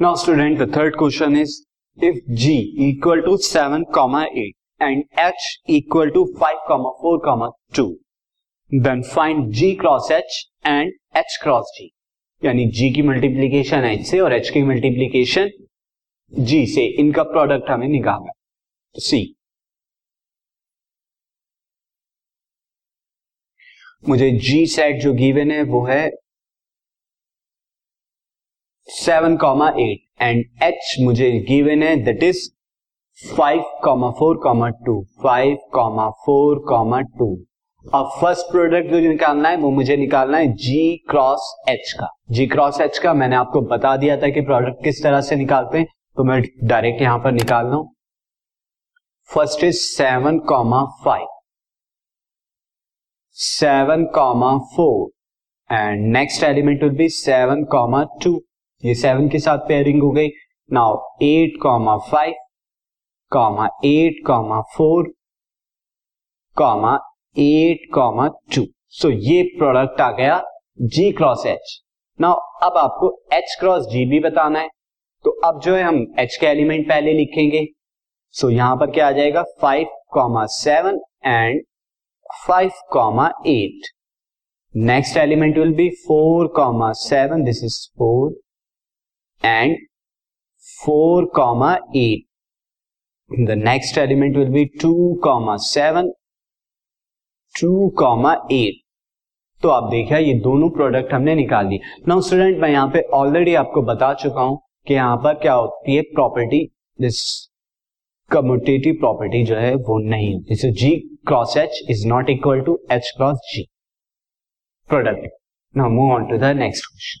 Now student, the third question is, if G equal to 7,8 and H equal to 5,4,2, then find G cross H and H cross G. यानी G की multiplication H से और H की multiplication G से, इनका product हमें निकालना है. सी, मुझे G सेट जो गिवन है वो है 7,8 एंड H मुझे गिवन है दैट इज 5,4,2 5,4,2. अब फर्स्ट प्रोडक्ट जो निकालना है वो मुझे निकालना है G क्रॉस H का. G क्रॉस H का मैंने आपको बता दिया था कि प्रोडक्ट किस तरह से निकालते हैं, तो मैं डायरेक्ट यहां पर निकाल लूं. First is 7,5 7,4 and next element will be 7,2. ये 7 के साथ पेयरिंग हो गई. नाउ 8,5 8,4 8,2. सो ये प्रोडक्ट आ गया G क्रॉस H. नाउ अब आपको H क्रॉस G भी बताना है, तो अब जो है हम H के एलिमेंट पहले लिखेंगे. सो यहां पर क्या आ जाएगा 5,7 and 5,8. Next element will be 4,7, this is 4 and 4,8. The next element will be 2,7, 2,8. तो आप देखिए ये दोनों प्रोडक्ट हमने निकाल ली. नाउ स्टूडेंट, मैं यहाँ पे ऑलरेडी आपको बता चुका हूं कि यहाँ पर क्या होती है प्रॉपर्टी, दिस कम्यूटेटिव प्रॉपर्टी जो है वो नहीं होती. So G cross H is not equal to H cross G product. Now move on to the next question.